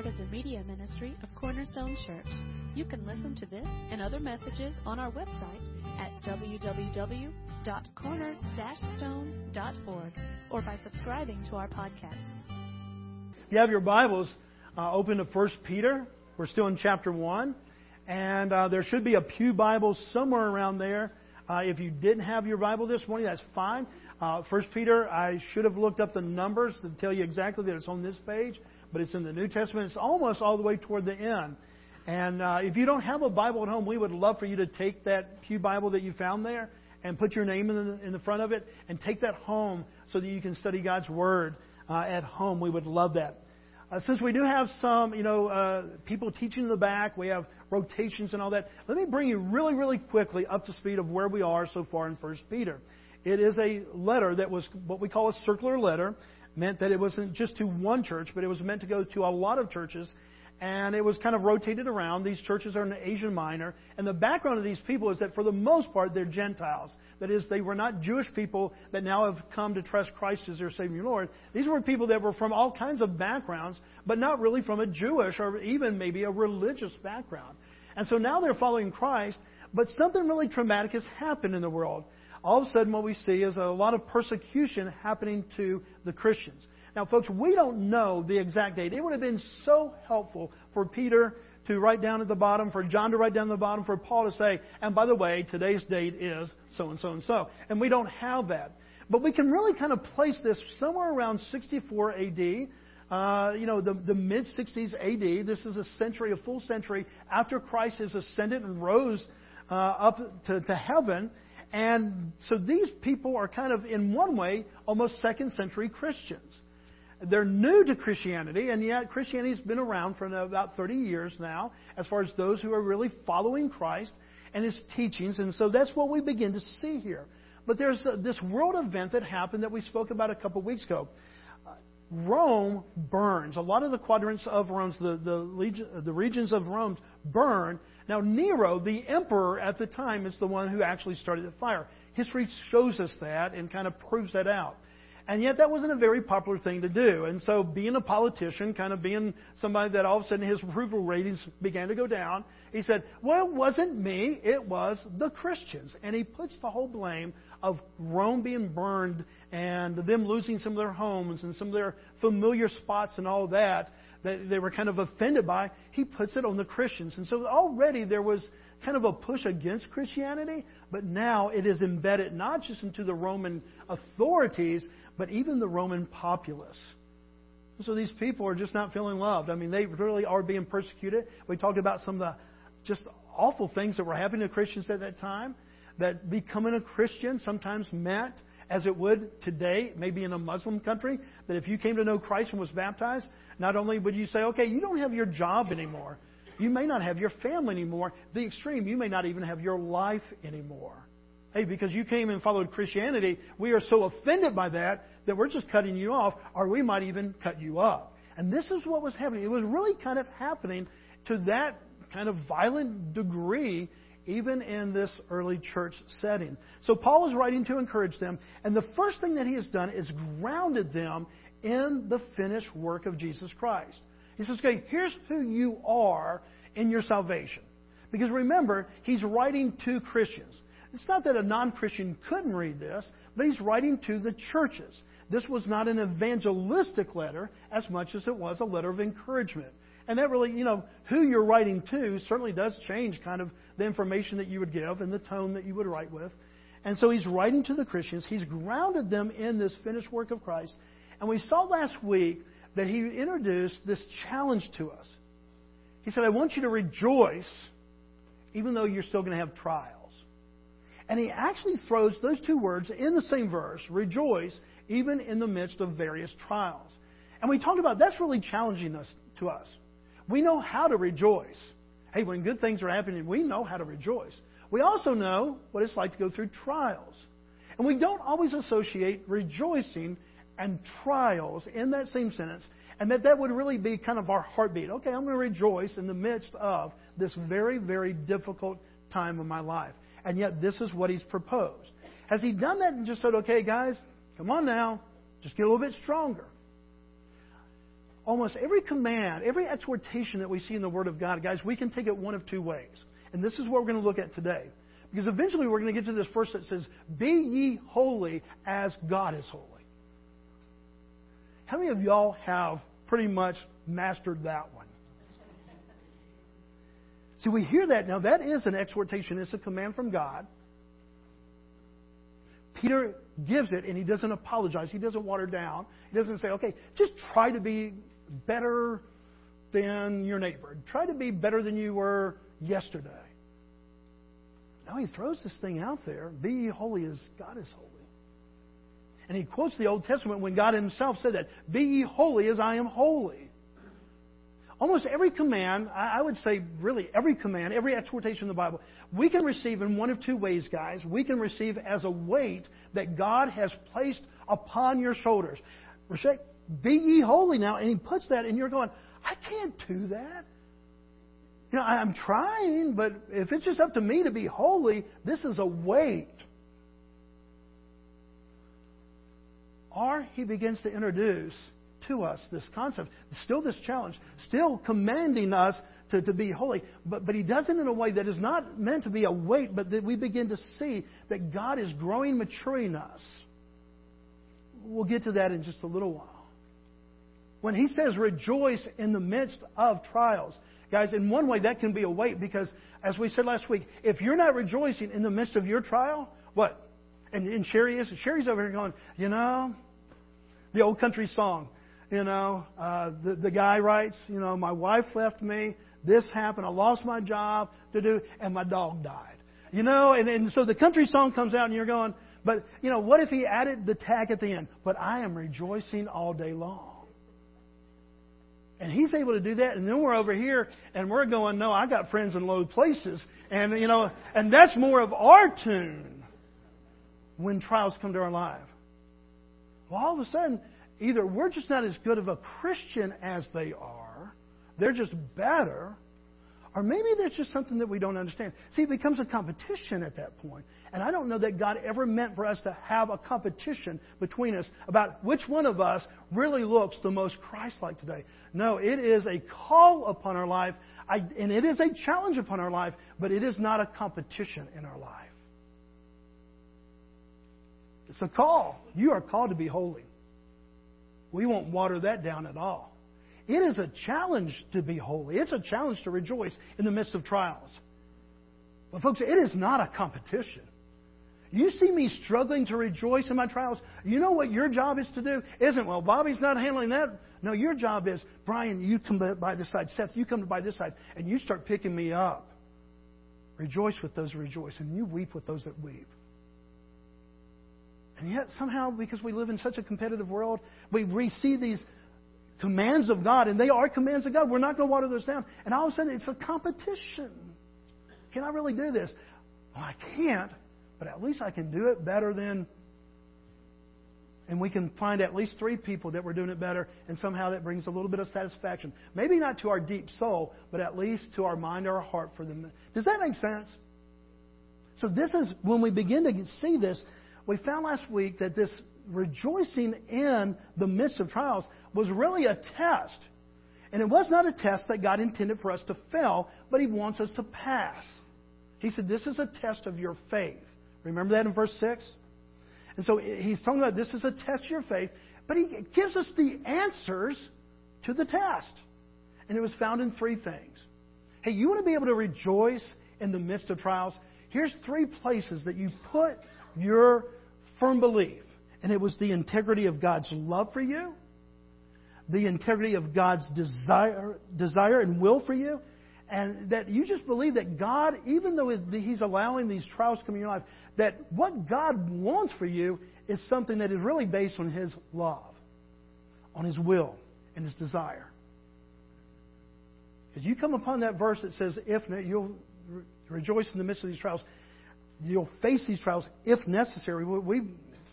part of the media ministry of Cornerstone Church. You can listen to this and other messages on our website at www.corner-stone.org or by subscribing to our podcast. If you have your Bibles, open to First Peter. We're still in chapter 1. And there should be a pew Bible somewhere around there. If you didn't have your Bible this morning, that's fine. First Peter, I should have looked up the numbers to tell you exactly that it's on this page, but it's in the New Testament. It's almost all the way toward the end. And if you don't have a Bible at home, we would love for you to take that pew Bible that you found there and put your name in the front of it and take that home so that you can study God's Word at home. We would love that. Since we do have some, people teaching in the back, we have rotations and all that, let me bring you really, really quickly up to speed of where we are so far in 1 Peter. It is a letter that was what we call a circular letter, meant that it wasn't just to one church, but it was meant to go to a lot of churches, and it was kind of rotated around. These churches are in Asia Minor, and the background of these people is that for the most part, they're Gentiles. That is, they were not Jewish people that now have come to trust Christ as their Savior and Lord. These were people that were from all kinds of backgrounds, but not really from a Jewish or even maybe a religious background. And so now they're following Christ, but something really traumatic has happened in the world. All of a sudden, what we see is a lot of persecution happening to the Christians. Now, folks, we don't know the exact date. It would have been so helpful for Peter to write down at the bottom, for John to write down at the bottom, for Paul to say, and by the way, today's date is so and so and so. And we don't have that. But we can really kind of place this somewhere around 64 AD, the mid-60s AD. This is a full century after Christ has ascended and rose up to heaven. And so these people are kind of, in one way, almost second-century Christians. They're new to Christianity, and yet Christianity's been around for about 30 years now, as far as those who are really following Christ and His teachings. And so that's what we begin to see here. But there's this world event that happened that we spoke about a couple weeks ago. Rome burns. A lot of the quadrants of Rome, the regions of Rome burn. Now, Nero, the emperor at the time, is the one who actually started the fire. History shows us that and kind of proves that out. And yet that wasn't a very popular thing to do. And so being a politician, kind of being somebody that all of a sudden his approval ratings began to go down, he said, well, it wasn't me, it was the Christians. And he puts the whole blame of Rome being burned and them losing some of their homes and some of their familiar spots and all that they were kind of offended by, he puts it on the Christians. And so already there was kind of a push against Christianity, but now it is embedded not just into the Roman authorities, but even the Roman populace. And so these people are just not feeling loved. I mean, they really are being persecuted. We talked about some of the just awful things that were happening to Christians at that time, that becoming a Christian sometimes meant, as it would today, maybe in a Muslim country, that if you came to know Christ and was baptized, not only would you say, okay, you don't have your job anymore. You may not have your family anymore. The extreme, you may not even have your life anymore. Hey, because you came and followed Christianity, we are so offended by that we're just cutting you off, or we might even cut you up. And this is what was happening. It was really kind of happening to that kind of violent degree even in this early church setting. So Paul is writing to encourage them, and the first thing that he has done is grounded them in the finished work of Jesus Christ. He says, okay, here's who you are in your salvation. Because remember, he's writing to Christians. It's not that a non-Christian couldn't read this, but he's writing to the churches. This was not an evangelistic letter as much as it was a letter of encouragement. And that really, who you're writing to certainly does change kind of the information that you would give and the tone that you would write with. And so he's writing to the Christians. He's grounded them in this finished work of Christ. And we saw last week that he introduced this challenge to us. He said, I want you to rejoice even though you're still going to have trials. And he actually throws those two words in the same verse, rejoice, even in the midst of various trials. And we talked about that's really challenging us to us. We know how to rejoice. Hey, when good things are happening, we know how to rejoice. We also know what it's like to go through trials. And we don't always associate rejoicing and trials in that same sentence, and that would really be kind of our heartbeat. Okay, I'm going to rejoice in the midst of this very, very difficult time of my life. And yet this is what he's proposed. Has he done that and just said, okay, guys, come on now, just get a little bit stronger? almost every command, every exhortation that we see in the Word of God, guys, we can take it one of two ways. And this is what we're going to look at today. Because eventually we're going to get to this verse that says, "Be ye holy as God is holy." How many of y'all have pretty much mastered that one? See, we hear that now. That is an exhortation. It's a command from God. Peter gives it, and he doesn't apologize. He doesn't water down. He doesn't say, okay, just try to be better than your neighbor. Try to be better than you were yesterday. No, he throws this thing out there. Be ye holy as God is holy. And he quotes the Old Testament when God himself said that. Be ye holy as I am holy. Almost every command, I would say really every command, every exhortation in the Bible, we can receive in one of two ways, guys. We can receive as a weight that God has placed upon your shoulders. Rashad, be ye holy now. And he puts that, and you're going, I can't do that. You know, I'm trying, but if it's just up to me to be holy, this is a weight. Or he begins to introduce to us this concept, still this challenge, still commanding us to be holy. But he does it in a way that is not meant to be a weight, but that we begin to see that God is growing, maturing us. We'll get to that in just a little while. When he says rejoice in the midst of trials, guys, in one way that can be a weight because, as we said last week, if you're not rejoicing in the midst of your trial, what? And Sherry's over here going, you know, the old country song. You know, the guy writes, you know, my wife left me, this happened, I lost my job, and my dog died. You know, and so the country song comes out and you're going, but, you know, what if he added the tag at the end? But I am rejoicing all day long. And he's able to do that, and then we're over here, and we're going, no, I got friends in low places. And, you know, and that's more of our tune when trials come to our life. Well, all of a sudden, either we're just not as good of a Christian as they are, they're just better, or maybe there's just something that we don't understand. See, it becomes a competition at that point. And I don't know that God ever meant for us to have a competition between us about which one of us really looks the most Christ-like today. No, it is a call upon our life, and it is a challenge upon our life, but it is not a competition in our life. It's a call. You are called to be holy. We won't water that down at all. It is a challenge to be holy. It's a challenge to rejoice in the midst of trials. But folks, it is not a competition. You see me struggling to rejoice in my trials. You know what your job is to do? Isn't, well, Bobby's not handling that. No, your job is, Brian, you come by this side. Seth, you come by this side. And you start picking me up. Rejoice with those who rejoice. And you weep with those that weep. And yet somehow, because we live in such a competitive world, we see these commands of God, and they are commands of God. We're not going to water those down. And all of a sudden, it's a competition. Can I really do this? Well, I can't, but at least I can do it better than... And we can find at least three people that were doing it better, and somehow that brings a little bit of satisfaction. Maybe not to our deep soul, but at least to our mind or our heart for them. Does that make sense? So this is, when we begin to see this, we found last week that this rejoicing in the midst of trials was really a test. And it was not a test that God intended for us to fail, but he wants us to pass. He said, this is a test of your faith. Remember that in verse 6? And so he's talking about this is a test of your faith, but he gives us the answers to the test. And it was found in three things. Hey, you want to be able to rejoice in the midst of trials? Here's three places that you put your firm belief, and it was the integrity of God's love for you, the integrity of God's desire and will for you, and that you just believe that God, even though he's allowing these trials to come in your life, that what God wants for you is something that is really based on his love, on his will, and his desire. As you come upon that verse that says, if you'll rejoice in the midst of these trials, you'll face these trials if necessary. We've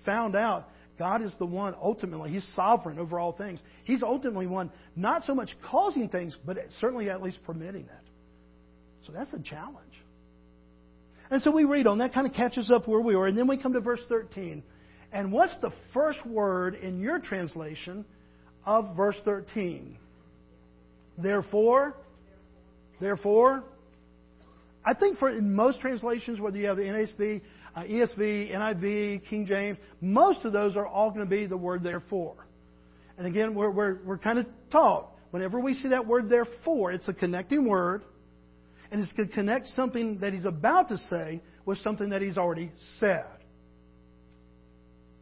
found out God is the one ultimately. He's sovereign over all things. He's ultimately one not so much causing things, but certainly at least permitting it. So that's a challenge. And so we read on. That kind of catches up where we are. And then we come to verse 13. And what's the first word in your translation of verse 13? Therefore, I think for in most translations, whether you have the NASB, ESV, NIV, King James, most of those are all going to be the word therefore. And again, we're kind of taught whenever we see that word therefore, it's a connecting word, and it's going to connect something that he's about to say with something that he's already said.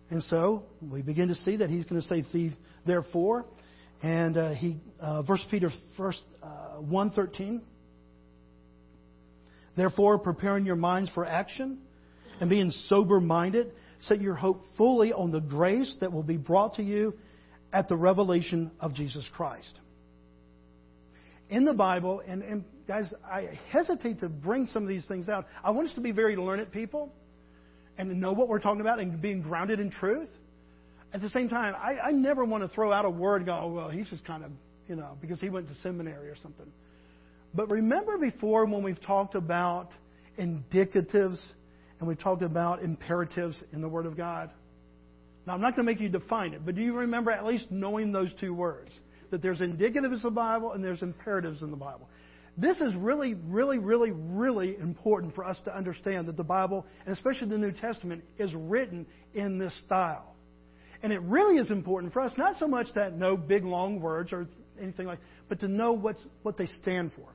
And so we begin to see that he's going to say therefore, and First Peter 1:13. Therefore, preparing your minds for action and being sober-minded, set your hope fully on the grace that will be brought to you at the revelation of Jesus Christ. In the Bible, and guys, I hesitate to bring some of these things out. I want us to be very learned people and to know what we're talking about and being grounded in truth. At the same time, I never want to throw out a word and go, oh, well, he's just kind of, because he went to seminary or something. But remember before when we've talked about indicatives and we've talked about imperatives in the Word of God? Now, I'm not going to make you define it, but do you remember at least knowing those two words? That there's indicatives in the Bible and there's imperatives in the Bible. This is really, really, really, really important for us to understand that the Bible, and especially the New Testament, is written in this style. And it really is important for us, not so much that no big, long words or anything like that, but to know what they stand for.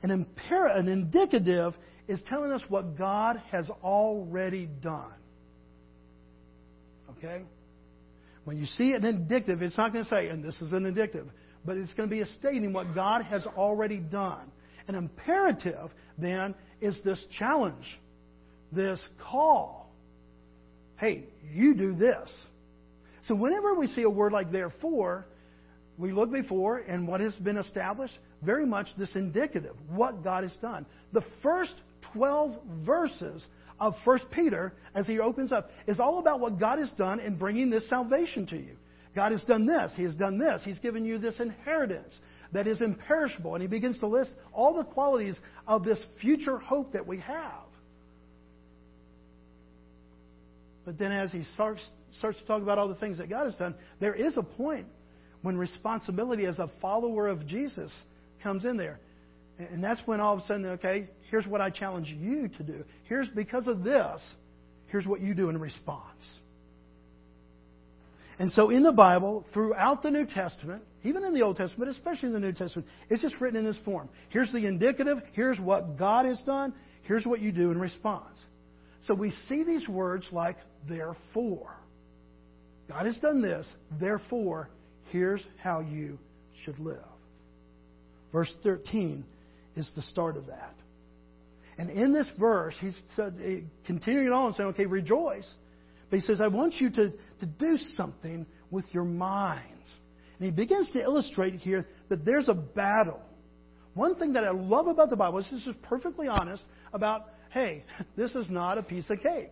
An indicative is telling us what God has already done. Okay? When you see an indicative, it's not going to say, and this is an indicative, but it's going to be a stating what God has already done. An imperative, then, is this challenge, this call. Hey, you do this. So whenever we see a word like therefore, we look before and what has been established, very much this indicative, what God has done. The first 12 verses of 1 Peter, as he opens up, is all about what God has done in bringing this salvation to you. God has done this. He has done this. He's given you this inheritance that is imperishable. And he begins to list all the qualities of this future hope that we have. But then as he starts to talk about all the things that God has done, there is a point when responsibility as a follower of Jesus comes in there. And that's when all of a sudden, okay, here's what I challenge you to do. Here's, because of this, here's what you do in response. And so in the Bible, throughout the New Testament, even in the Old Testament, especially in the New Testament, it's just written in this form. Here's the indicative. Here's what God has done. Here's what you do in response. So we see these words like, therefore. God has done this, therefore, here's how you should live. Verse 13 is the start of that. And in this verse, he's continuing on saying, okay, rejoice. But he says, I want you to do something with your minds. And he begins to illustrate here that there's a battle. One thing that I love about the Bible is this is perfectly honest about, hey, this is not a piece of cake.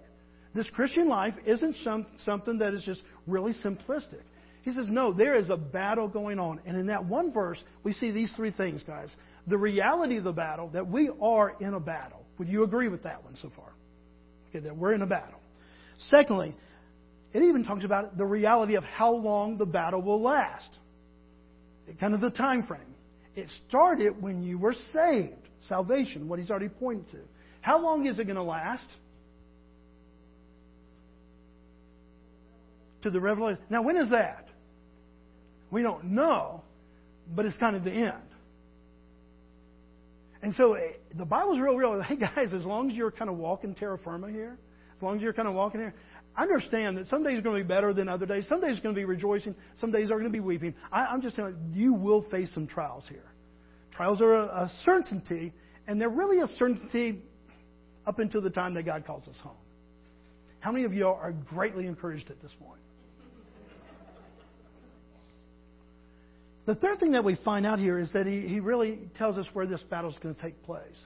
This Christian life isn't something that is just really simplistic. He says, no, there is a battle going on. And in that one verse, we see these three things, guys. The reality of the battle, that we are in a battle. Would you agree with that one so far? Okay, that we're in a battle. Secondly, it even talks about the reality of how long the battle will last. Kind of the time frame. It started when you were saved. Salvation, what he's already pointed to. How long is it going to last? To the revelation. Now, when is that? We don't know, but it's kind of the end. And so the Bible's real. Hey, guys, as long as you're kind of walking terra firma here, as long as you're kind of walking here, understand that some days are going to be better than other days. Some days are going to be rejoicing. Some days are going to be weeping. I'm just saying you will face some trials here. Trials are a certainty, and they're really a certainty up until the time that God calls us home. How many of you are greatly encouraged at this point? The third thing that we find out here is that he really tells us where this battle is going to take place.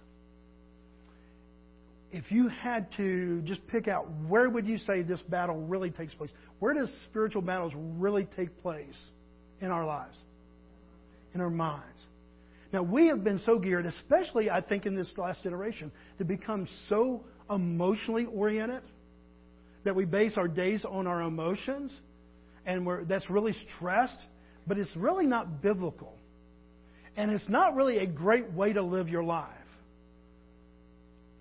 If you had to just pick out, where would you say this battle really takes place? Where does spiritual battles really take place in our lives, in our minds? Now, we have been so geared, especially I think in this last generation, to become so emotionally oriented that we base our days on our emotions, and that's really stressed. But it's really not biblical. And it's not really a great way to live your life.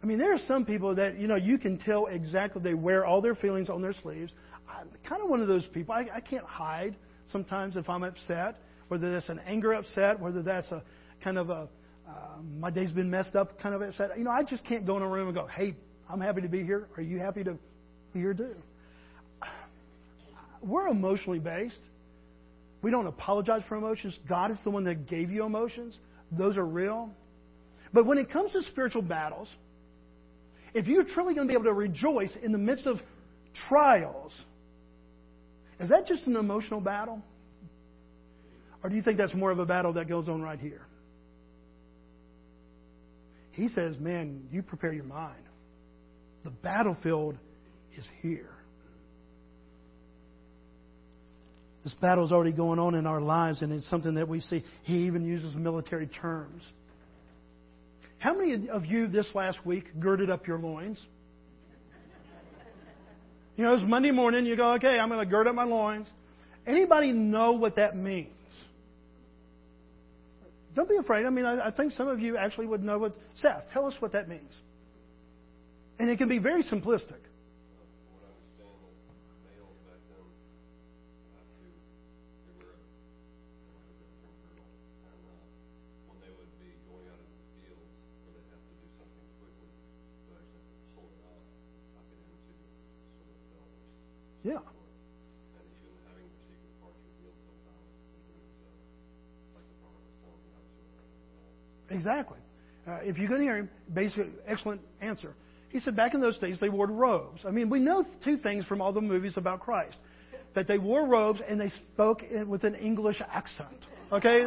I mean, there are some people that, you know, you can tell exactly they wear all their feelings on their sleeves. I'm kind of one of those people. I can't hide sometimes if I'm upset, whether that's an anger upset, whether that's a kind of a my day's been messed up kind of upset. You know, I just can't go in a room and go, hey, I'm happy to be here. Are you happy to be here too? We're emotionally based. We don't apologize for emotions. God is the one that gave you emotions. Those are real. But when it comes to spiritual battles, if you're truly going to be able to rejoice in the midst of trials, is that just an emotional battle? Or do you think that's more of a battle that goes on right here? He says, man, you prepare your mind. The battlefield is here. This battle is already going on in our lives, and it's something that we see. He even uses military terms. How many of you this last week girded up your loins? You know, it's Monday morning. You go, okay, I'm going to gird up my loins. Anybody know what that means? Don't be afraid. I mean, I think some of you actually would know what. Seth, tell us what that means. And it can be very simplistic. Yeah. Exactly. If you can hear him, basically, excellent answer. He said back in those days they wore robes. I mean, we know two things from all the movies about Christ. That they wore robes and they spoke with an English accent. Okay?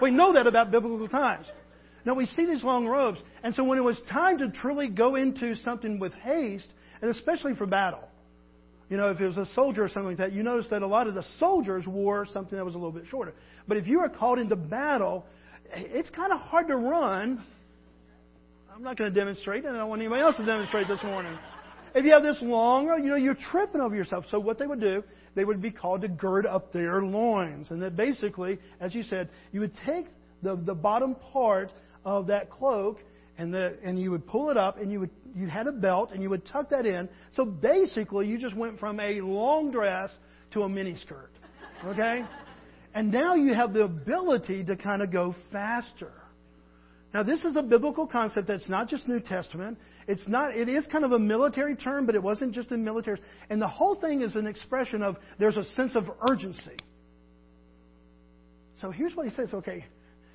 We know that about biblical times. Now, we see these long robes. And so when it was time to truly go into something with haste, and especially for battle, you know, if it was a soldier or something like that, you notice that a lot of the soldiers wore something that was a little bit shorter. But if you are called into battle, it's kind of hard to run. I'm not going to demonstrate, and I don't want anybody else to demonstrate this morning. If you have this long, you know, you're tripping over yourself. So what they would do, they would be called to gird up their loins. And that basically, as you said, you would take the bottom part of that cloak and you would pull it up, and you had a belt, and you would tuck that in. So basically, you just went from a long dress to a miniskirt, okay? And now you have the ability to kind of go faster. Now, this is a biblical concept that's not just New Testament. It is kind of a military term, but it wasn't just in military. And the whole thing is an expression of there's a sense of urgency. So here's what he says, okay.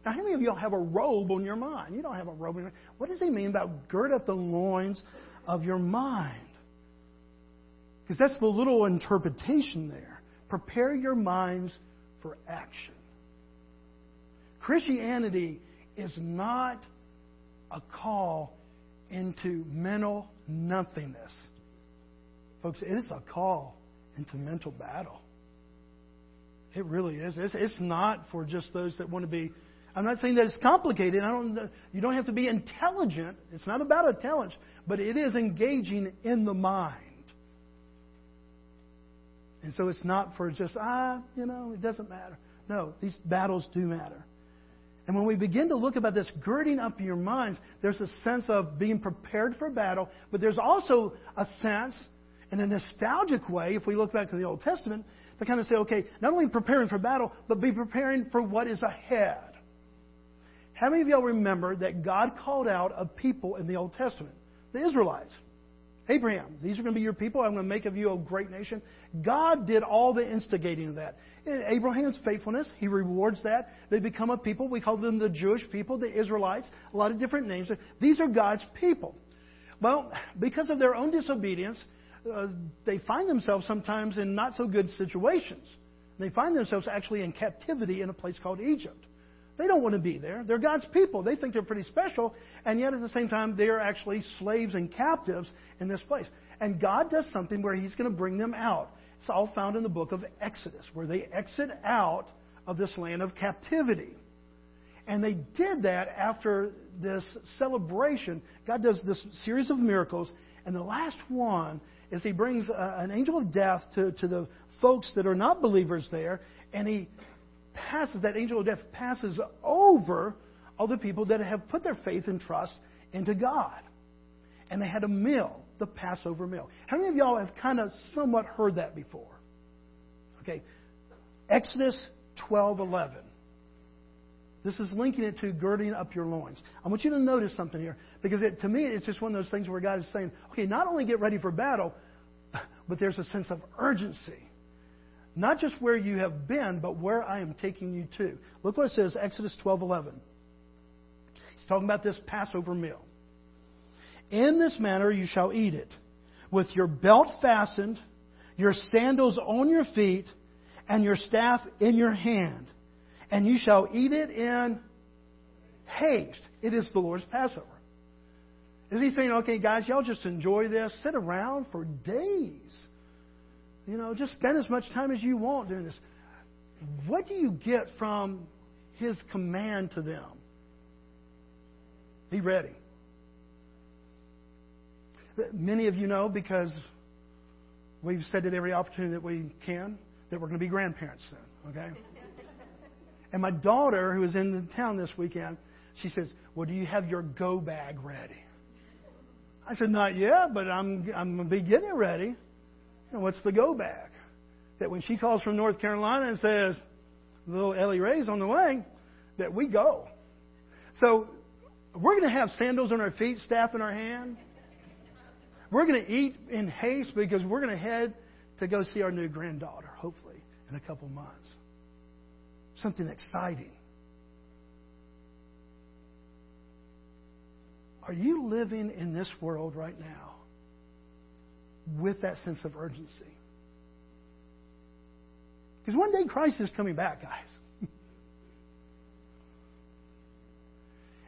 Now, how many of y'all have a robe on your mind? You don't have a robe on your mind. What does he mean about gird up the loins of your mind? Because that's the little interpretation there. Prepare your minds for action. Christianity is not a call into mental nothingness. Folks, it is a call into mental battle. It really is. It's not for just those that want to be. I'm not saying that it's complicated. You don't have to be intelligent. It's not about intelligence, but it is engaging in the mind. And so it's not for just, it doesn't matter. No, these battles do matter. And when we begin to look about this girding up your minds, there's a sense of being prepared for battle, but there's also a sense, in a nostalgic way, if we look back to the Old Testament, to kind of say, okay, not only preparing for battle, but be preparing for what is ahead. How many of y'all remember that God called out a people in the Old Testament? The Israelites. Abraham, these are going to be your people. I'm going to make of you a great nation. God did all the instigating of that. In Abraham's faithfulness, he rewards that. They become a people. We call them the Jewish people, the Israelites, a lot of different names. These are God's people. Well, because of their own disobedience, they find themselves sometimes in not so good situations. They find themselves actually in captivity in a place called Egypt. They don't want to be there. They're God's people. They think they're pretty special. And yet at the same time, they are actually slaves and captives in this place. And God does something where he's going to bring them out. It's all found in the book of Exodus, where they exit out of this land of captivity. And they did that after this celebration. God does this series of miracles. And the last one is he brings an angel of death to the folks that are not believers there. And he passes, that angel of death passes over all the people that have put their faith and trust into God. And they had a meal, the Passover meal. How many of y'all have kind of somewhat heard that before? Okay. Exodus 12:11. This is linking it to girding up your loins. I want you to notice something here, because to me, it's just one of those things where God is saying, okay, not only get ready for battle, but there's a sense of urgency. Not just where you have been, but where I am taking you to. Look what it says, Exodus 12:11. He's talking about this Passover meal. In this manner you shall eat it, with your belt fastened, your sandals on your feet, and your staff in your hand. And you shall eat it in haste. It is the Lord's Passover. Is he saying, okay, guys, y'all just enjoy this. Sit around for days. You know, just spend as much time as you want doing this. What do you get from his command to them? Be ready. Many of you know, because we've said at every opportunity that we can, that we're going to be grandparents soon, okay? And my daughter, who was in the town this weekend, she says, well, do you have your go bag ready? I said, not yet, but I'm going to be getting it ready. And what's the go bag? That when she calls from North Carolina and says, little Ellie Ray's on the way, that we go. So we're going to have sandals on our feet, staff in our hand. We're going to eat in haste because we're going to head to go see our new granddaughter, hopefully, in a couple months. Something exciting. Are you living in this world right now with that sense of urgency? Because one day Christ is coming back, guys.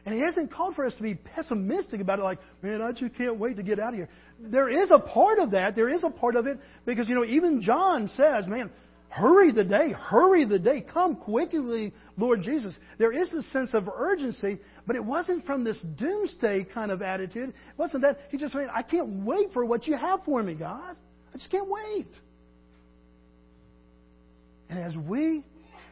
And He hasn't called for us to be pessimistic about it, like, man, I just can't wait to get out of here. There is a part of that. There is a part of it because, you know, even John says, man, hurry the day, come quickly, Lord Jesus. There is this sense of urgency, but it wasn't from this doomsday kind of attitude. It wasn't that. He just said, I can't wait for what you have for me, God. I just can't wait. And as we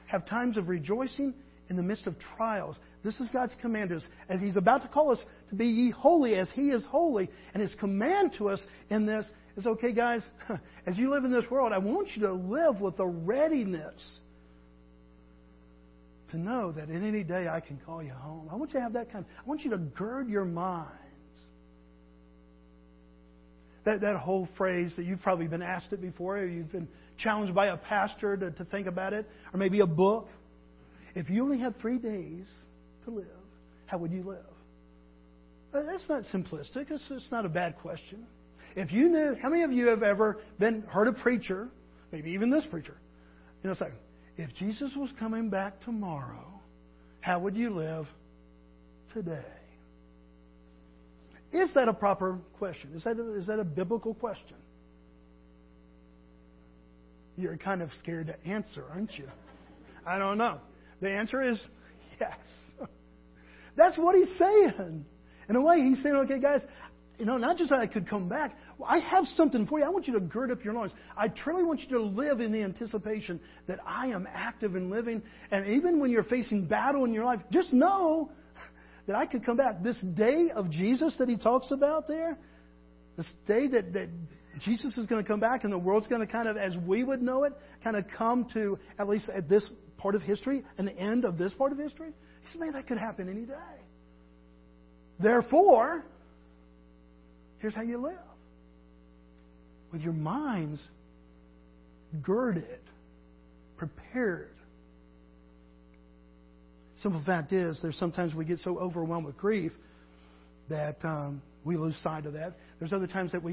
have times of rejoicing in the midst of trials, this is God's command to us. As He's about to call us to be ye holy as He is holy, and His command to us in this, it's okay, guys, as you live in this world, I want you to live with a readiness to know that in any day I can call you home. I want you to have that kind of, I want you to gird your minds. That whole phrase that you've probably been asked it before, or you've been challenged by a pastor to think about it, or maybe a book. If you only had 3 days to live, how would you live? That's not simplistic. It's not a bad question. If you knew, how many of you have ever heard a preacher, maybe even this preacher, you know, it's like, if Jesus was coming back tomorrow, how would you live today? Is that a proper question? Is that a biblical question? You're kind of scared to answer, aren't you? I don't know. The answer is yes. That's what he's saying. In a way, he's saying, okay, guys, you know, not just that I could come back. Well, I have something for you. I want you to gird up your loins. I truly want you to live in the anticipation that I am active in living. And even when you're facing battle in your life, just know that I could come back. This day of Jesus that he talks about there, this day that Jesus is going to come back and the world's going to kind of, as we would know it, kind of come to, at least at this part of history, an end of this part of history. He said, man, that could happen any day. Therefore, here's how you live. With your minds girded, prepared. Simple fact is, there's sometimes we get so overwhelmed with grief that we lose sight of that. There's other times that we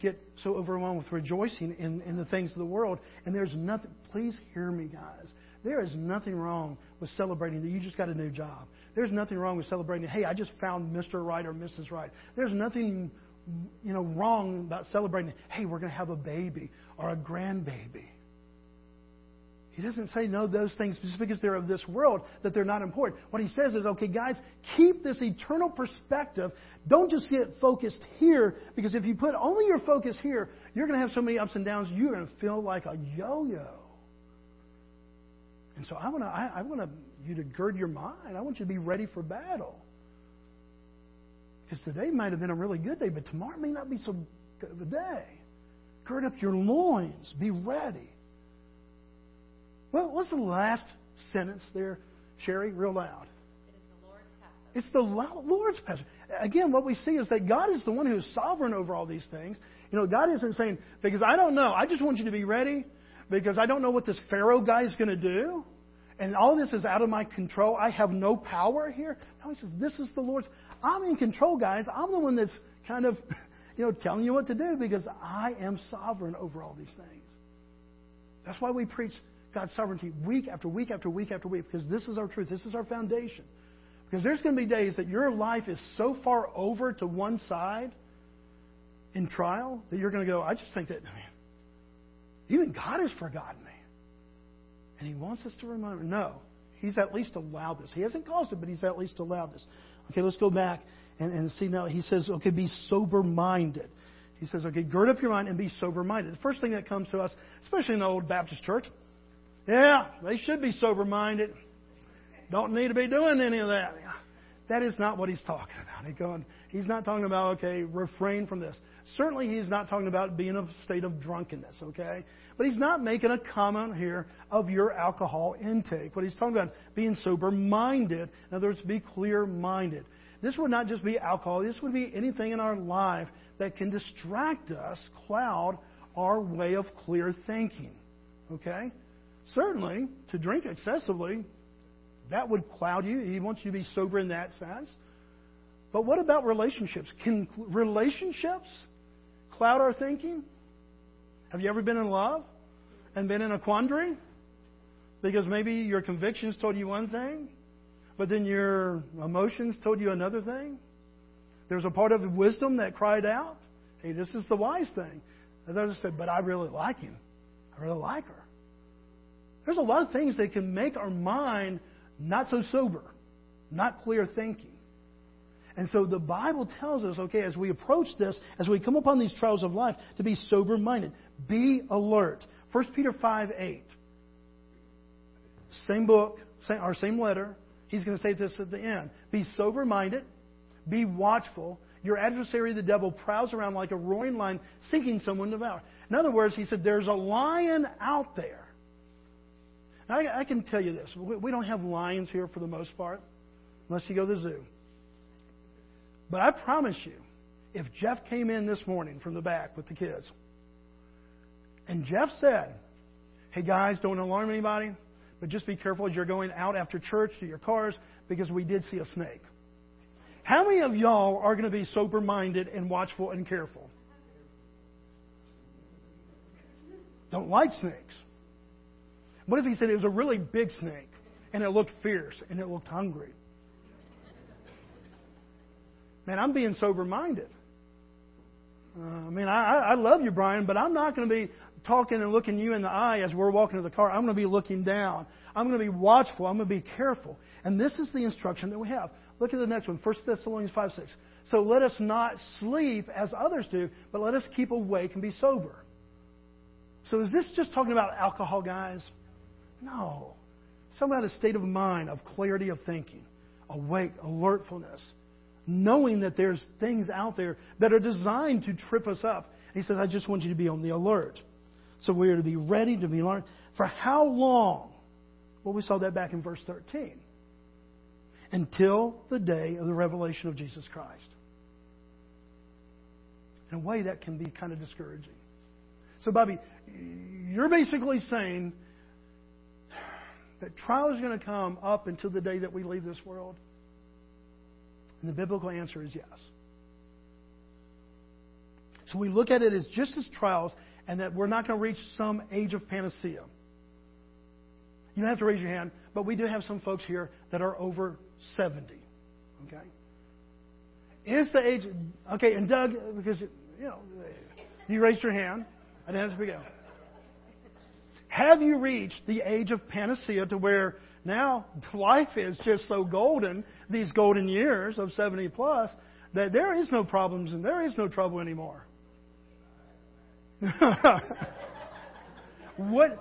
get so overwhelmed with rejoicing in the things of the world. And there's nothing, please hear me, guys. There is nothing wrong with celebrating that you just got a new job. There's nothing wrong with celebrating, hey, I just found Mr. Right or Mrs. Right. There's nothing wrong about celebrating, hey, we're going to have a baby or a grandbaby. He doesn't say no those things just because they're of this world, that they're not important. What he says is, okay, guys, keep this eternal perspective. Don't just get focused here, because if you put only your focus here, you're going to have so many ups and downs, you're going to feel like a yo-yo. And so I want you to gird your mind. I want you to be ready for battle. Because today might have been a really good day, but tomorrow may not be so good of a day. Gird up your loins. Be ready. Well, what's the last sentence there, Sherry, real loud? It's the Lord's Passover. Again, what we see is that God is the one who is sovereign over all these things. You know, God isn't saying, because I don't know, I just want you to be ready because I don't know what this Pharaoh guy is going to do. And all this is out of my control. I have no power here. No, he says, this is the Lord's. I'm in control, guys. I'm the one that's kind of, you know, telling you what to do because I am sovereign over all these things. That's why we preach God's sovereignty week after week after week after week, because this is our truth. This is our foundation. Because there's going to be days that your life is so far over to one side in trial that you're going to go, I just think that, man, even God has forgotten me. And He wants us to remember, no, He's at least allowed this. He hasn't caused it, but He's at least allowed this. Okay, let's go back and see now. He says, okay, be sober-minded. He says, okay, gird up your mind and be sober-minded. The first thing that comes to us, especially in the old Baptist church, yeah, they should be sober-minded. Don't need to be doing any of that. That is not what he's talking about. He's not talking about, okay, refrain from this. Certainly he's not talking about being in a state of drunkenness, okay? But he's not making a comment here of your alcohol intake. What he's talking about is being sober-minded. In other words, be clear-minded. This would not just be alcohol. This would be anything in our life that can distract us, cloud our way of clear thinking, okay? Certainly, to drink excessively, that would cloud you. He wants you to be sober in that sense. But what about relationships? Can relationships cloud our thinking? Have you ever been in love and been in a quandary? Because maybe your convictions told you one thing, but then your emotions told you another thing. There's a part of wisdom that cried out, hey, this is the wise thing. And others said, but I really like him. I really like her. There's a lot of things that can make our mind not so sober, not clear thinking. And so the Bible tells us, okay, as we approach this, as we come upon these trials of life, to be sober-minded, be alert. 1 Peter 5:8, same book, same letter. He's going to say this at the end. Be sober-minded, be watchful. Your adversary, the devil, prowls around like a roaring lion, seeking someone to devour. In other words, he said, there's a lion out there. Now, I can tell you this. We don't have lions here for the most part, unless you go to the zoo. But I promise you, if Jeff came in this morning from the back with the kids, and Jeff said, hey, guys, don't alarm anybody, but just be careful as you're going out after church to your cars, because we did see a snake. How many of y'all are going to be sober-minded and watchful and careful? Don't like snakes. What if he said it was a really big snake, and it looked fierce, and it looked hungry? Man, I'm being sober-minded. I love you, Brian, but I'm not going to be talking and looking you in the eye as we're walking to the car. I'm going to be looking down. I'm going to be watchful. I'm going to be careful. And this is the instruction that we have. Look at the next one, 1 Thessalonians 5:6. So let us not sleep as others do, but let us keep awake and be sober. So is this just talking about alcohol, guys? No. Some kind of state of mind, of clarity of thinking, awake, alertfulness, knowing that there's things out there that are designed to trip us up. He says, I just want you to be on the alert. So we are to be ready, to be alert. For how long? Well, we saw that back in verse 13. Until the day of the revelation of Jesus Christ. In a way that can be kind of discouraging. So, Bobby, you're basically saying that trial is going to come up until the day that we leave this world? And the biblical answer is yes. So we look at it as just as trials, and that we're not going to reach some age of panacea. You don't have to raise your hand, but we do have some folks here that are over 70. Okay? Is the age... Okay, and Doug, because, you know, you raised your hand. I didn't have to begin. Have you reached the age of panacea to where now life is just so golden, these golden years of 70 plus, that there is no problems and there is no trouble anymore? What?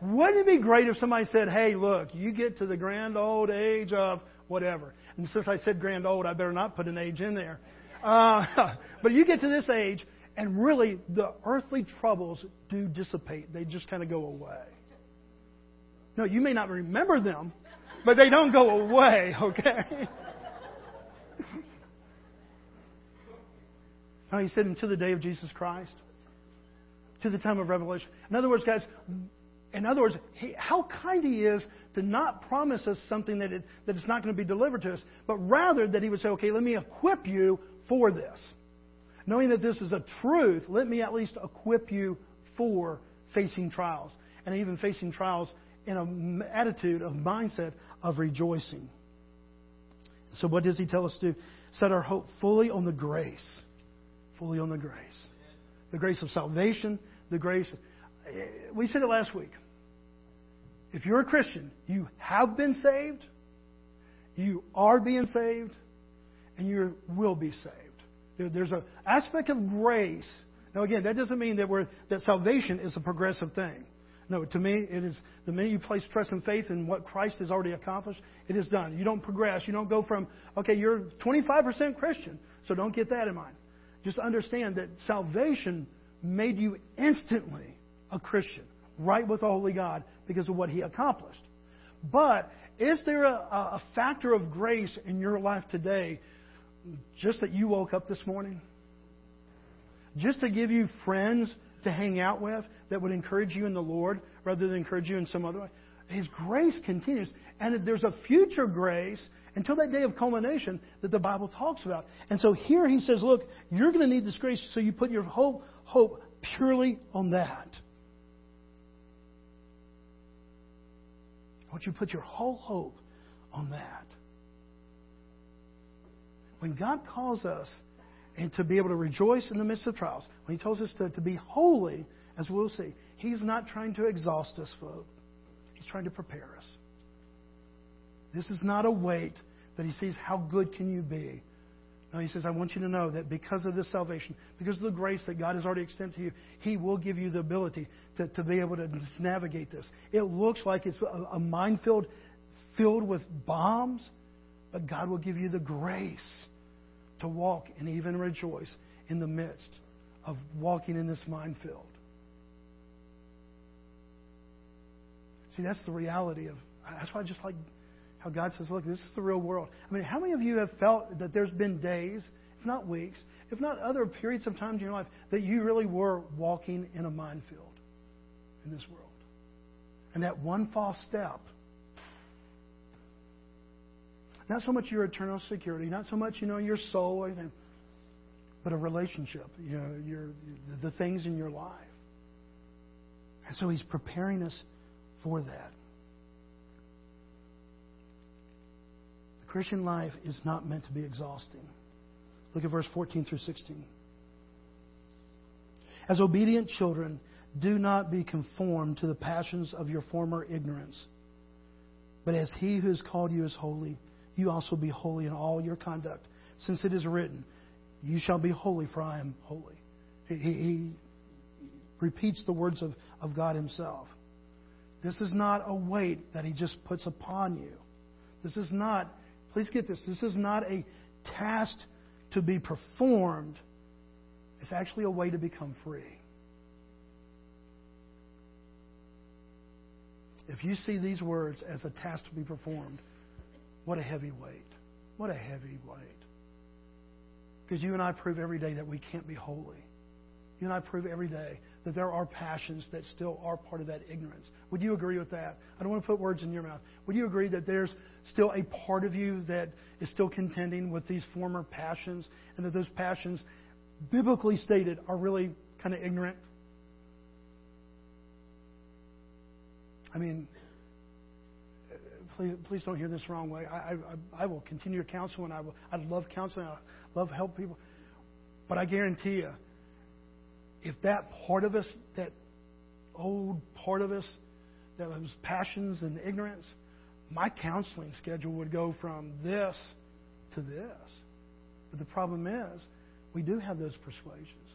Wouldn't it be great if somebody said, hey, look, you get to the grand old age of whatever. And since I said grand old, I better not put an age in there. But you get to this age, and really the earthly troubles do dissipate. They just kind of go away. No, you may not remember them, but they don't go away, okay? No, he said, until the day of Jesus Christ, to the time of revelation. In other words, guys, how kind he is to not promise us something that it's not going to be delivered to us, but rather that he would say, okay, let me equip you for this. Knowing that this is a truth, let me at least equip you for facing trials, and even facing trials in an attitude of mindset of rejoicing. So what does he tell us to do? Set our hope fully on the grace. Fully on the grace. The grace of salvation, the grace. We said it last week. If you're a Christian, you have been saved, you are being saved, and you will be saved. There's an aspect of grace. Now, again, that doesn't mean that salvation is a progressive thing. No, to me, it is the minute you place trust and faith in what Christ has already accomplished, it is done. You don't progress. You don't go from, okay, you're 25% Christian, so don't get that in mind. Just understand that salvation made you instantly a Christian, right with the Holy God, because of what He accomplished. But is there a factor of grace in your life today, just that you woke up this morning? Just to give you friends to hang out with that would encourage you in the Lord rather than encourage you in some other way? His grace continues, and there's a future grace until that day of culmination that the Bible talks about. And so here he says, look, you're going to need this grace, so you put your whole hope purely on that. I want you to put your whole hope on that. When God calls us and to be able to rejoice in the midst of trials, when He tells us to be holy, as we'll see, He's not trying to exhaust us, folks. He's trying to prepare us. This is not a wait that He sees how good can you be. No, He says, I want you to know that because of this salvation, because of the grace that God has already extended to you, He will give you the ability to be able to navigate this. It looks like it's a minefield filled with bombs, but God will give you the grace to walk and even rejoice in the midst of walking in this minefield. See, that's the reality of. That's why I just like how God says, look, this is the real world. I mean, how many of you have felt that there's been days, if not weeks, if not other periods of time in your life, that you really were walking in a minefield in this world? And that one false step, not so much your eternal security, not so much, your soul or anything, but a relationship, the things in your life. And so He's preparing us for that. The Christian life is not meant to be exhausting. Look at verse 14 through 16. As obedient children, do not be conformed to the passions of your former ignorance, but as He who has called you is holy, you also be holy in all your conduct, since it is written, you shall be holy, for I am holy. He repeats the words of God Himself. This is not a weight that He just puts upon you. This is not, please get this, this is not a task to be performed. It's actually a way to become free. If you see these words as a task to be performed, what a heavy weight. What a heavy weight. Because you and I prove every day that we can't be holy. You and I prove every day that there are passions that still are part of that ignorance. Would you agree with that? I don't want to put words in your mouth. Would you agree that there's still a part of you that is still contending with these former passions, and that those passions, biblically stated, are really kind of ignorant? I mean, Please don't hear this the wrong way. I will continue to counsel, and I love counseling. I love help people. But I guarantee you, if that part of us, that old part of us, that was passions and ignorance, my counseling schedule would go from this to this. But the problem is, we do have those persuasions.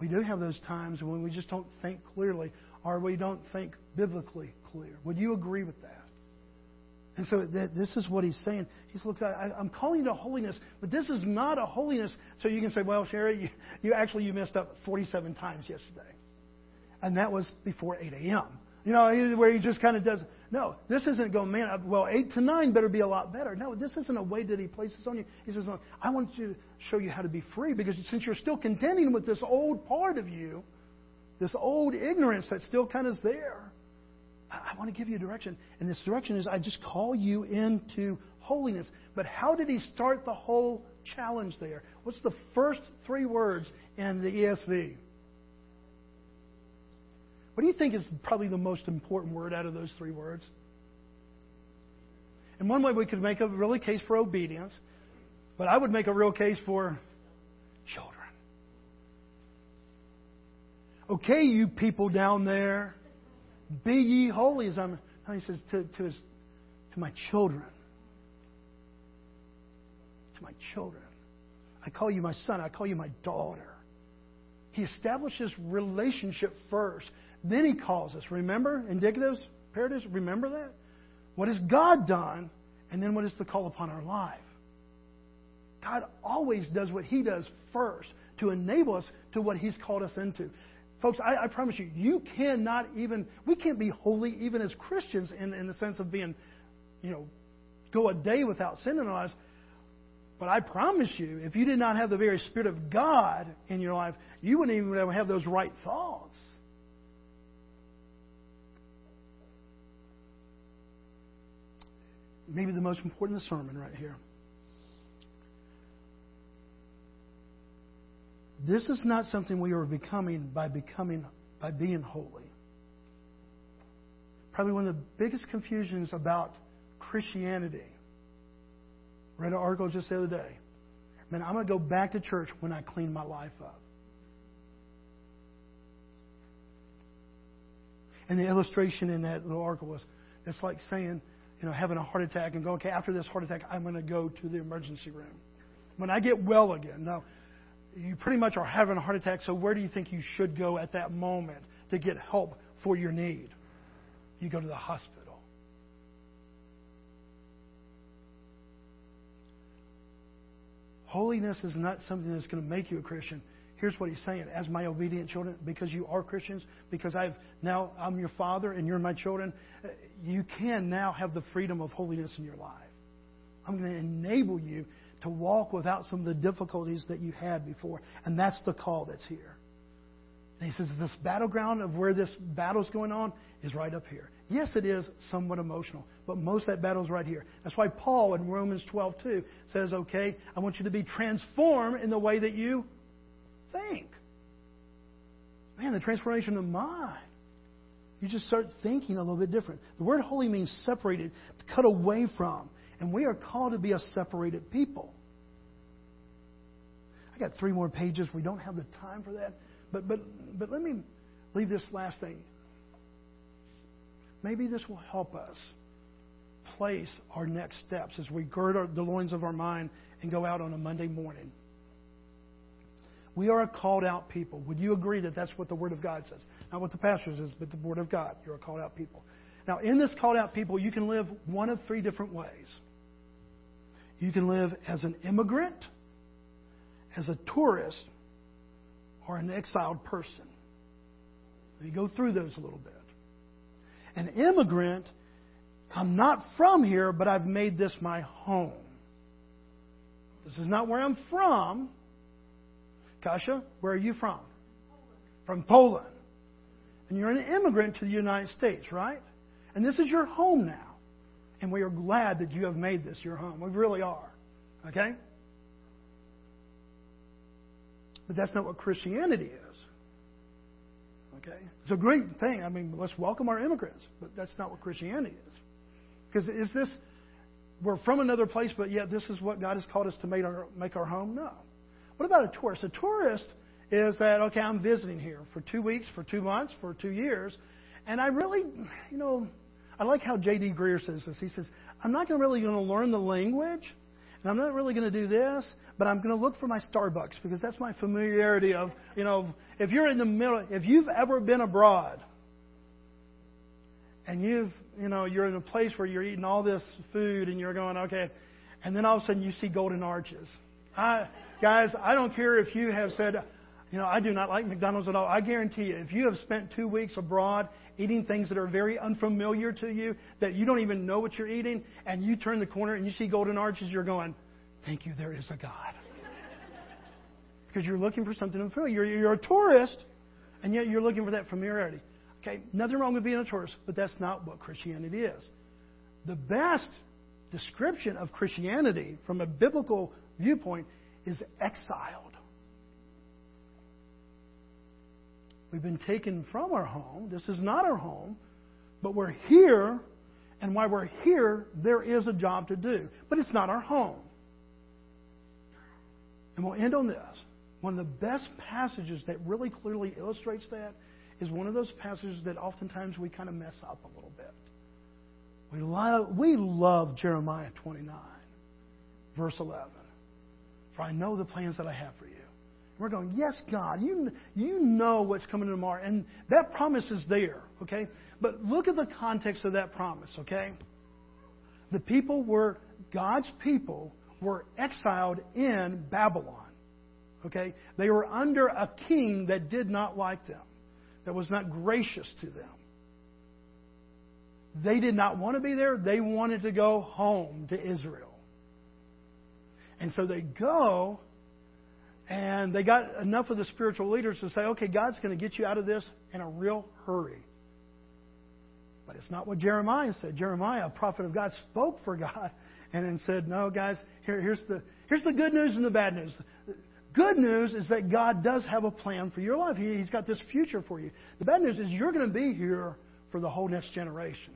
We do have those times when we just don't think clearly or we don't think biblically clear. Would you agree with that? And so this is what he's saying. He looks at, I'm calling it a holiness, but this is not a holiness. So you can say, well, Sherry, you messed up 47 times yesterday. And that was before 8 a.m. You know, where he just kind of does, no, this isn't going, man, well, 8 to 9 better be a lot better. No, this isn't a weight that he places on you. He says, no, I want to show you how to be free, because since you're still contending with this old part of you, this old ignorance that still kind of is there, I want to give you direction. And this direction is, I just call you into holiness. But how did he start the whole challenge there? What's the first three words in the ESV? What do you think is probably the most important word out of those three words? And one way we could make a really case for obedience, but I would make a real case for children. Okay, you people down there, be ye holy as I'm. And he says to my children. To my children. I call you my son. I call you my daughter. He establishes relationship first. Then he calls us. Remember indicatives, imperatives? Remember that? What has God done? And then what is the call upon our life? God always does what he does first to enable us to what he's called us into. Folks, I promise you, we can't be holy even as Christians in the sense of being, go a day without sin in our lives. But I promise you, if you did not have the very Spirit of God in your life, you wouldn't even have those right thoughts. Maybe the most important sermon right here. This is not something we are becoming by being holy. Probably one of the biggest confusions about Christianity. Read an article just the other day. Man, I'm going to go back to church when I clean my life up. And the illustration in that little article was, it's like saying, having a heart attack and go, okay, after this heart attack, I'm going to go to the emergency room. When I get well again. No, you pretty much are having a heart attack, so where do you think you should go at that moment to get help for your need? You go to the hospital. Holiness is not something that's going to make you a Christian. Here's what he's saying. As my obedient children, because you are Christians, because I'm your father and you're my children, you can now have the freedom of holiness in your life. I'm going to enable you to walk without some of the difficulties that you had before. And that's the call that's here. And he says this battleground of where this battle's going on is right up here. Yes, it is somewhat emotional, but most of that battle's right here. That's why Paul in Romans 12:2 says, okay, I want you to be transformed in the way that you think. Man, the transformation of mind. You just start thinking a little bit different. The word holy means separated, to cut away from. And we are called to be a separated people. I got 3 more pages. We don't have the time for that. But let me leave this last thing. Maybe this will help us place our next steps as we gird the loins of our mind and go out on a Monday morning. We are a called out people. Would you agree that that's what the Word of God says? Not what the pastor says, but the Word of God. You're a called out people. Now, in this called out people, you can live one of 3 different ways. You can live as an immigrant, as a tourist, or an exiled person. You go through those a little bit. An immigrant, I'm not from here, but I've made this my home. This is not where I'm from. Kasia, where are you from? From Poland. And you're an immigrant to the United States, right? And this is your home now. And we are glad that you have made this your home. We really are. Okay? But that's not what Christianity is. Okay? It's a great thing. I mean, let's welcome our immigrants. But that's not what Christianity is. Because we're from another place, but yet this is what God has called us to make our home? No. What about a tourist? A tourist is that, okay, I'm visiting here for 2 weeks, for 2 months, for 2 years. And I really, I like how J.D. Greer says this. He says, I'm not really going to learn the language. and I'm not really going to do this, but I'm going to look for my Starbucks because that's my familiarity of, you know, if you're in the middle, if you've ever been abroad and you're in a place where you're eating all this food and you're going, okay, and then all of a sudden you see golden arches. I don't care if you have said, you know, I do not like McDonald's at all. I guarantee you, if you have spent 2 weeks abroad eating things that are very unfamiliar to you, that you don't even know what you're eating, and you turn the corner and you see golden arches, you're going, thank you, there is a God. Because you're looking for something unfamiliar. You're a tourist, and yet you're looking for that familiarity. Okay, nothing wrong with being a tourist, but that's not what Christianity is. The best description of Christianity from a biblical viewpoint is exiled. We've been taken from our home. This is not our home, but we're here, and while we're here, there is a job to do. But it's not our home. And we'll end on this. One of the best passages that really clearly illustrates that is one of those passages that oftentimes we kind of mess up a little bit. We love Jeremiah 29, verse 11. For I know the plans that I have for you. We're going, yes, God, you know what's coming tomorrow. And that promise is there, okay? But look at the context of that promise, okay? God's people were exiled in Babylon, okay? They were under a king that did not like them, that was not gracious to them. They did not want to be there. They wanted to go home to Israel. And so they go. And they got enough of the spiritual leaders to say, okay, God's going to get you out of this in a real hurry. But it's not what Jeremiah said. Jeremiah, a prophet of God, spoke for God and then said, no, guys, here's the good news and the bad news. Good news is that God does have a plan for your life. He's got this future for you. The bad news is you're going to be here for the whole next generation.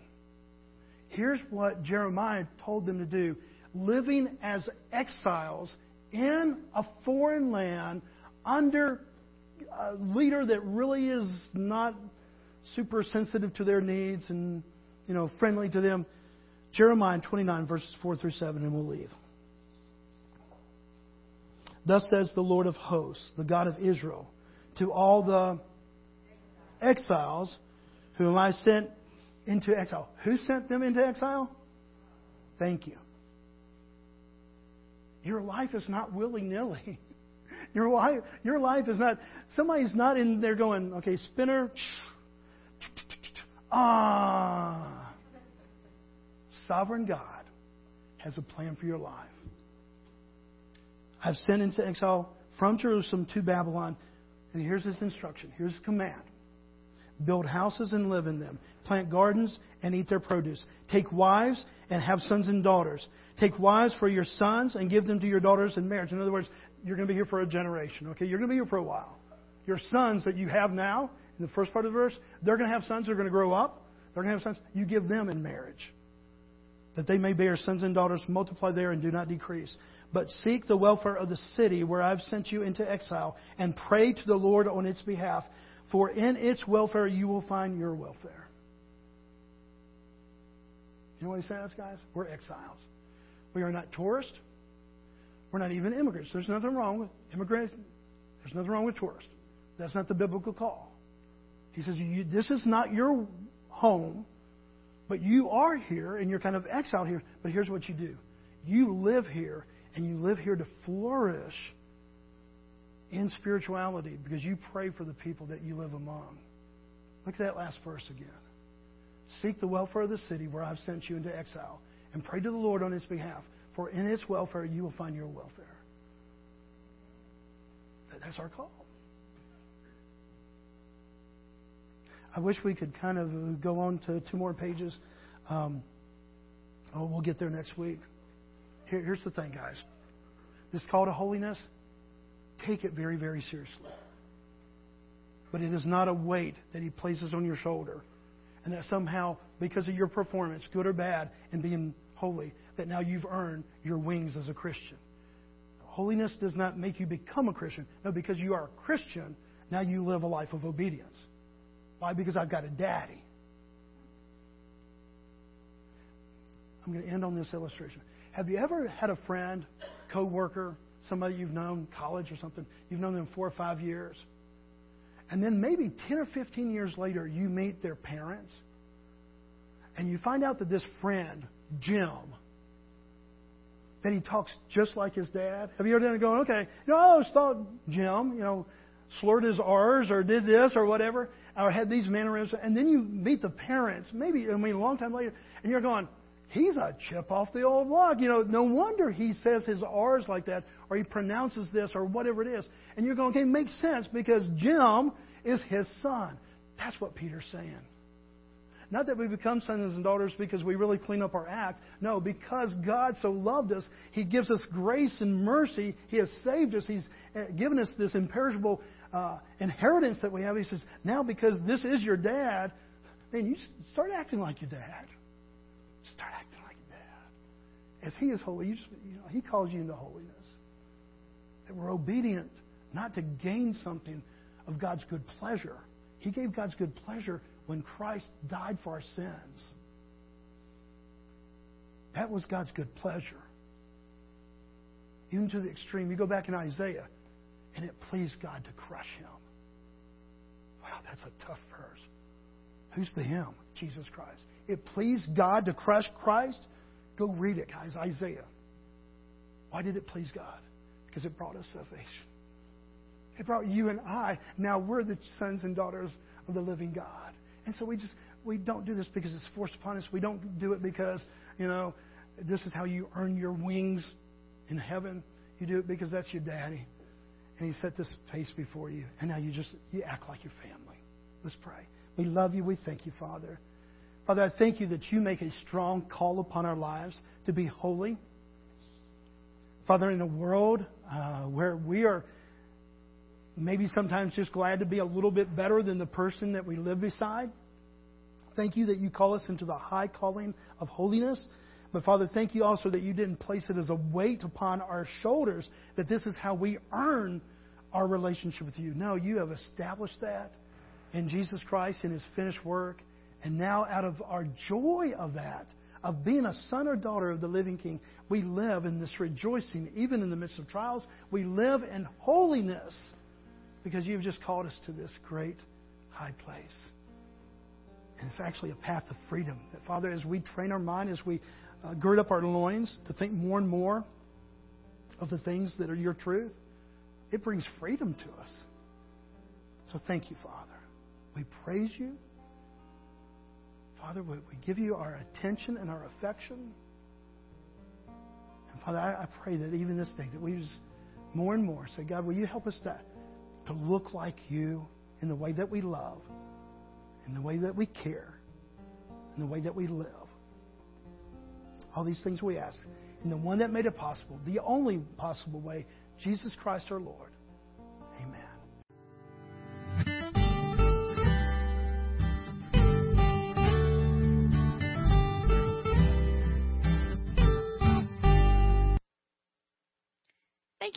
Here's what Jeremiah told them to do. Living as exiles in a foreign land under a leader that really is not super sensitive to their needs and, you know, friendly to them. Jeremiah 29, verses 4 through 7, and we'll leave. Thus says the Lord of hosts, the God of Israel, to all the exiles whom I sent into exile. Who sent them into exile? Thank you. Your life is not willy-nilly. Your life is not... Somebody's not in there going, okay, spinner. Sovereign God has a plan for your life. I've sent into exile from Jerusalem to Babylon. And here's his instruction. Here's his command. Build houses and live in them. Plant gardens and eat their produce. Take wives and have sons and daughters. Take wives for your sons and give them to your daughters in marriage. In other words, you're going to be here for a generation. Okay, you're going to be here for a while. Your sons that you have now, in the first part of the verse, they're going to have sons. They're going to grow up. They're going to have sons. You give them in marriage. That they may bear sons and daughters, multiply there and do not decrease. But seek the welfare of the city where I've sent you into exile and pray to the Lord on its behalf. For in its welfare you will find your welfare. You know what he says, guys? We're exiles. We are not tourists. We're not even immigrants. There's nothing wrong with immigrants. There's nothing wrong with tourists. That's not the biblical call. He says, this is not your home, but you are here and you're kind of exiled here. But here's what you do. You live here, and you live here to flourish in spirituality, because you pray for the people that you live among. Look at that last verse again. Seek the welfare of the city where I've sent you into exile, and pray to the Lord on its behalf, for in its welfare you will find your welfare. That's our call. I wish we could kind of go on to two more pages. We'll get there next week. Here's the thing, guys. This call to holiness, take it very, very seriously. But it is not a weight that he places on your shoulder. And that somehow, because of your performance, good or bad, and being holy, that now you've earned your wings as a Christian. Holiness does not make you become a Christian. No, because you are a Christian, now you live a life of obedience. Why? Because I've got a daddy. I'm going to end on this illustration. Have you ever had a friend, coworker, somebody you've known, college or something, you've known them 4 or 5 years, and then maybe 10 or 15 years later you meet their parents, and you find out that this friend, Jim, that he talks just like his dad? Have you ever done it going, okay, you know, I always thought Jim, you know, slurred his R's or did this or whatever, or had these mannerisms, and then you meet the parents, maybe, I mean, a long time later, and you're going, he's a chip off the old block. You know, no wonder he says his R's like that, or he pronounces this, or whatever it is. And you're going, okay, it makes sense because Jim is his son. That's what Peter's saying. Not that we become sons and daughters because we really clean up our act. No, because God so loved us, He gives us grace and mercy. He has saved us. He's given us this imperishable inheritance that we have. He says, now because this is your dad, then you start acting like your dad. Start acting like that. As He is holy, He calls you into holiness. That we're obedient, not to gain something of God's good pleasure. He gave God's good pleasure when Christ died for our sins. That was God's good pleasure. Even to the extreme. You go back in Isaiah, and it pleased God to crush Him. Wow, that's a tough verse. Who's the Him? Jesus Christ. It pleased God to crush Christ? Go read it, guys. Isaiah. Why did it please God? Because it brought us salvation. It brought you and I. Now we're the sons and daughters of the living God. And so we don't do this because it's forced upon us. We don't do it because, you know, this is how you earn your wings in heaven. You do it because that's your daddy. And He set this face before you. And now you act like your family. Let's pray. We love You. We thank You, Father. Father, I thank You that You make a strong call upon our lives to be holy. Father, in a world where we are maybe sometimes just glad to be a little bit better than the person that we live beside, thank You that You call us into the high calling of holiness. But Father, thank You also that You didn't place it as a weight upon our shoulders, that this is how we earn our relationship with You. No, You have established that in Jesus Christ, in His finished work. And now out of our joy of that, of being a son or daughter of the living King, we live in this rejoicing. Even in the midst of trials, we live in holiness because You've just called us to this great high place. And it's actually a path of freedom. That, Father, as we train our mind, as we gird up our loins to think more and more of the things that are Your truth, it brings freedom to us. So thank You, Father. We praise You. Father, we give You our attention and our affection. And Father, I pray that even this day, that we just more and more say, God, will You help us to look like You in the way that we love, in the way that we care, in the way that we live. All these things we ask. And the one that made it possible, the only possible way, Jesus Christ our Lord. Amen. Thank